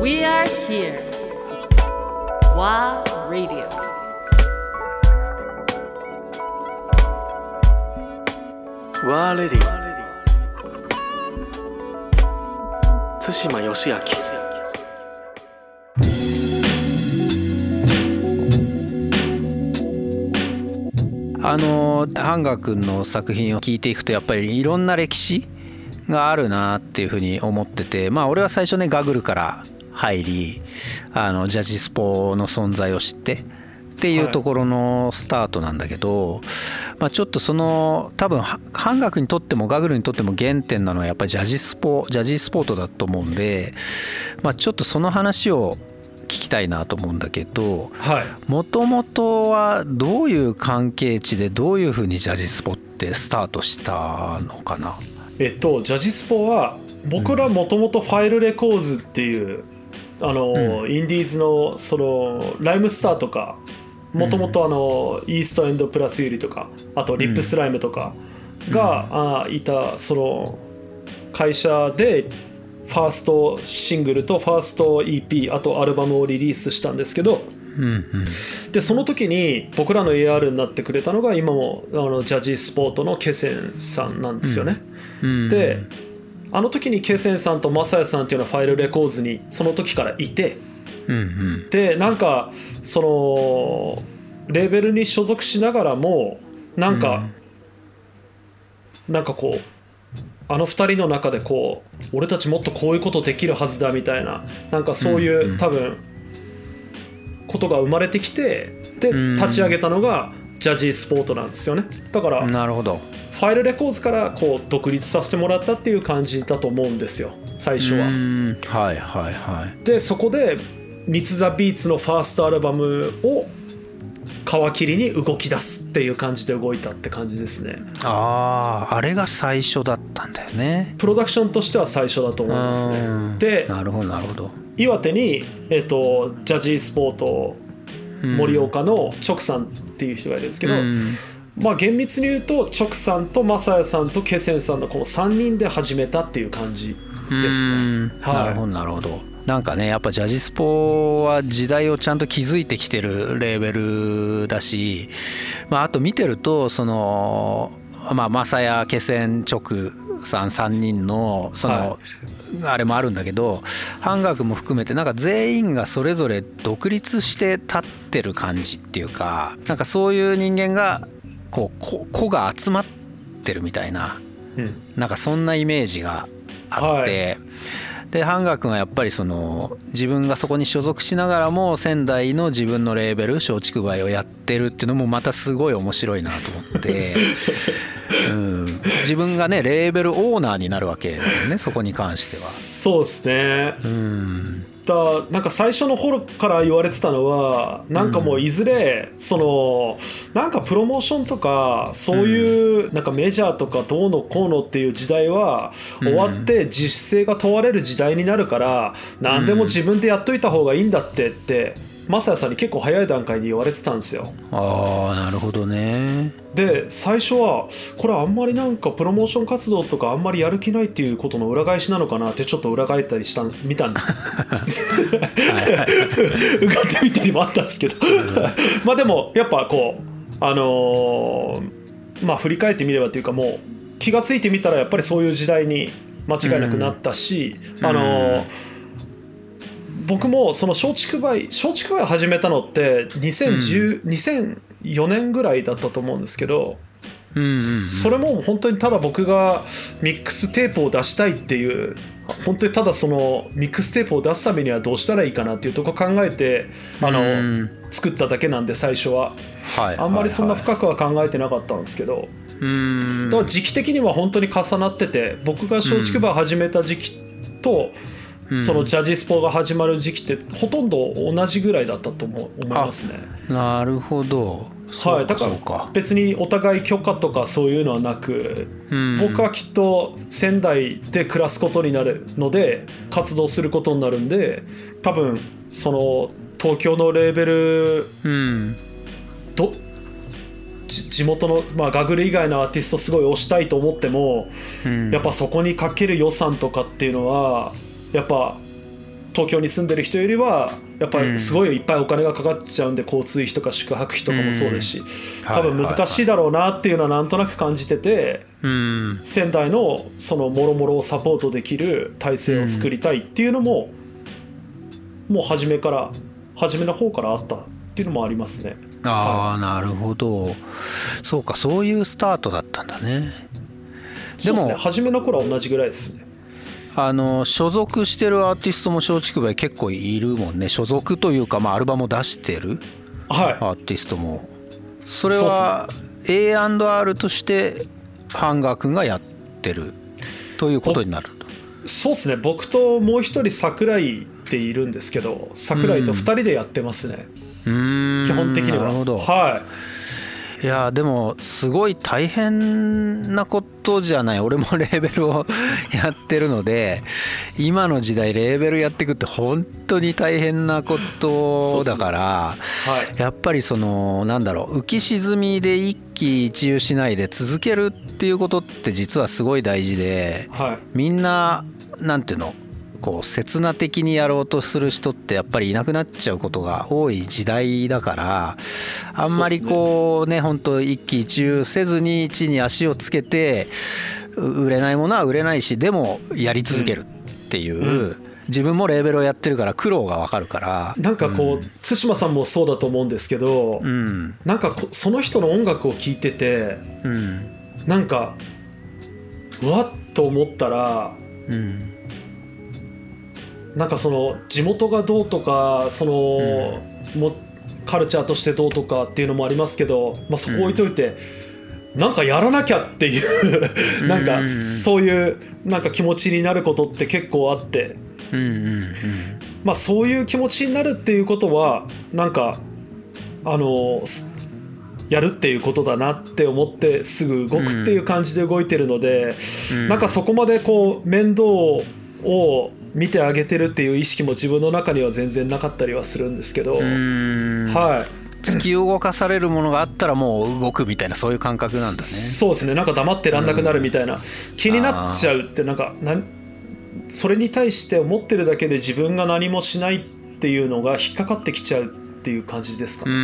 We are here. Wa Radio. Wa Radio. 対馬義明。ハンガー君の作品を聞いていくとやっぱりいろんな歴史があるなっていうふうに思ってて、まあ俺は最初ねガグルから入りジャジスポの存在を知ってっていうところのスタートなんだけど、まあちょっとその多分ハンガー君にとってもガグルにとっても原点なのはやっぱりジャジスポートだと思うんで、まあちょっとその話を聞きたいなと思うんだけど、もともとはどういう関係値でどういうふうにジャジスポってスタートしたのかな。ジャジスポは僕らもともとファイルレコーズっていう、インディーズのそのライムスターとか、もともとイーストエンドプラスユリとか、あとリップスライムとかが、いたその会社でファーストシングルとファースト EP あとアルバムをリリースしたんですけど、でその時に僕らの AR になってくれたのが今もジャジースポートのケセンさんなんですよね、であの時にケセンさんとマサヤさんっていうのはファイルレコーズにその時からいて、でなんかそのレーベルに所属しながらもなんかこうあの2人の中でこう俺たちもっとこういうことできるはずだみたいな、なんかそういう多分ことが生まれてきて、で立ち上げたのがジャジースポートなんですよね。だからなるほどファイルレコーズからこう独立させてもらったっていう感じだと思うんですよ最初は。はいはいはい。でそこでミツザビーツのファーストアルバムを皮切りに動き出すっていう感じで動いたって感じですね。あれが最初だったんだよね。プロダクションとしては最初だと思いますね。でなるほどなるほど。岩手に、ジャジースポート盛岡のチョクさんっていう人がいるんですけど、まあ厳密に言うとチョクさんとマサヤさんとケセンさんのこの3人で始めたっていう感じですね。なるほどなるほど。なんかねやっぱジャジスポは時代をちゃんと築いてきてるレーベルだし、まあ、あと見てるとその、まあ、マサヤケセンチョクさん3人のそのあれもあるんだけど、ハンガー君も含めてなんか全員がそれぞれ独立して立ってる感じっていうか、なんかそういう人間がこう個が集まってるみたいな、なんかそんなイメージがあって、でハンガー君はやっぱりその自分がそこに所属しながらも仙台の自分のレーベル松竹梅をやってるっていうのもまたすごい面白いなと思って自分がねレーベルオーナーになるわけだよねそこに関しては。そうですね、なんか最初の頃から言われてたのはなんかもういずれそのなんかプロモーションとかそういうなんかメジャーとかどうのこうのっていう時代は終わって自主性が問われる時代になるから何でも自分でやっといた方がいいんだってマサヤさんに結構早い段階に言われてたんですよ。ああなるほどね。で最初はこれあんまりなんかプロモーション活動とかあんまりやる気ないっていうことの裏返しなのかなってちょっと裏返ったりした見たんでうがってみたりもあったんですけどまあでもやっぱこうまあ振り返ってみればというかもう気がついてみたらやっぱりそういう時代に間違いなくなったし、僕もその松竹梅始めたのって2004年ぐらいだったと思うんですけど、それも本当にただ僕がミックステープを出したいっていう本当にただそのミックステープを出すためにはどうしたらいいかなっていうところを考えて作っただけなんで最初は、あんまりそんな深くは考えてなかったんですけど、だから時期的には本当に重なってて僕が松竹梅始めた時期とそのジャジスポが始まる時期ってほとんど同じぐらいだったと思いますね。なるほど、はい、だから別にお互い許可とかそういうのはなく、僕はきっと仙台で暮らすことになるので活動することになるんで多分その東京のレーベル、地元の、まあ、ガグル以外のアーティストすごい推したいと思っても、やっぱそこにかける予算とかっていうのはやっぱ東京に住んでる人よりはやっぱりすごいいっぱいお金がかかっちゃうんで、交通費とか宿泊費とかもそうですし、多分難しいだろうなっていうのはなんとなく感じてて、仙台のそのもろもろをサポートできる体制を作りたいっていうのももう初めの方からあったっていうのもありますね。ああ、なるほど。そうか、そういうスタートだったんだね。でもそうですね、初めの頃は同じぐらいですね。所属してるアーティストも松竹梅結構いるもんね。所属というか、まあ、アルバムを出してるアーティストも、はい、それは A&R としてハンガー君がやってるということになると。そうですね、僕ともう一人桜井っているんですけど、桜井と2人でやってますね、基本的には。なるほど、はい。いやでもすごい大変なことじゃない。俺もレーベルをやってるので、今の時代レーベルやっていくって本当に大変なことだから、はい、やっぱりそのなんだろう、浮き沈みで一喜一憂しないで続けるっていうことって実はすごい大事で、はい、みんななんていうの、こう刹那的にやろうとする人ってやっぱりいなくなっちゃうことが多い時代だから、あんまりこうね、本当一喜一憂せずに地に足をつけて、売れないものは売れないし、でもやり続けるっていう、自分もレーベルをやってるから苦労が分かるから、なんかこう、津島さんもそうだと思うんですけど、なんかその人の音楽を聴いてて、なんかうわっと思ったら、なんかその地元がどうとか、そのもカルチャーとしてどうとかっていうのもありますけど、まあそこ置いといて、なんかやらなきゃっていうなんかそういうなんか気持ちになることって結構あって、まあそういう気持ちになるっていうことは、なんかやるっていうことだなって思ってすぐ動くっていう感じで動いてるので、なんかそこまでこう面倒を見てあげてるっていう意識も自分の中には全然なかったりはするんですけど、はい、突き動かされるものがあったらもう動くみたいな、そういう感覚なんだね。そうですね、なんか黙ってらんなくなるみたいな、気になっちゃうって、なんかそれに対して思ってるだけで自分が何もしないっていうのが引っかかってきちゃうっていう感じですかね。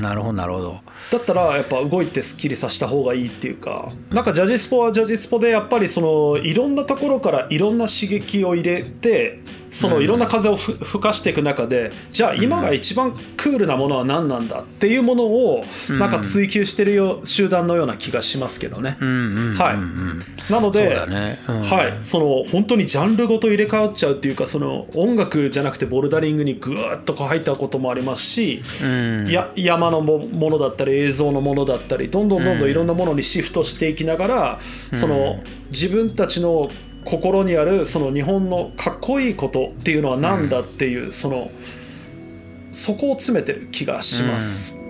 なるほどなるほど。だったらやっぱ動いてスッキリさせた方がいいっていうか、なんかジャジスポはジャジスポでやっぱりそのいろんなところからいろんな刺激を入れて、そのいろんな風を吹かしていく中で、じゃあ今が一番クールなものは何なんだっていうものをなんか追求してるよ集団のような気がしますけどね。はい。なので、はい、その本当にジャンルごと入れ替わっちゃうっていうか、その音楽じゃなくてボルダリングにぐーっと入ったこともありますし、山のものだったり映像のものだったり、どんどんいろんなものにシフトしていきながら、その自分たちの心にあるその日本のかっこいいことっていうのはなんだっていう、そこを詰めてる気がします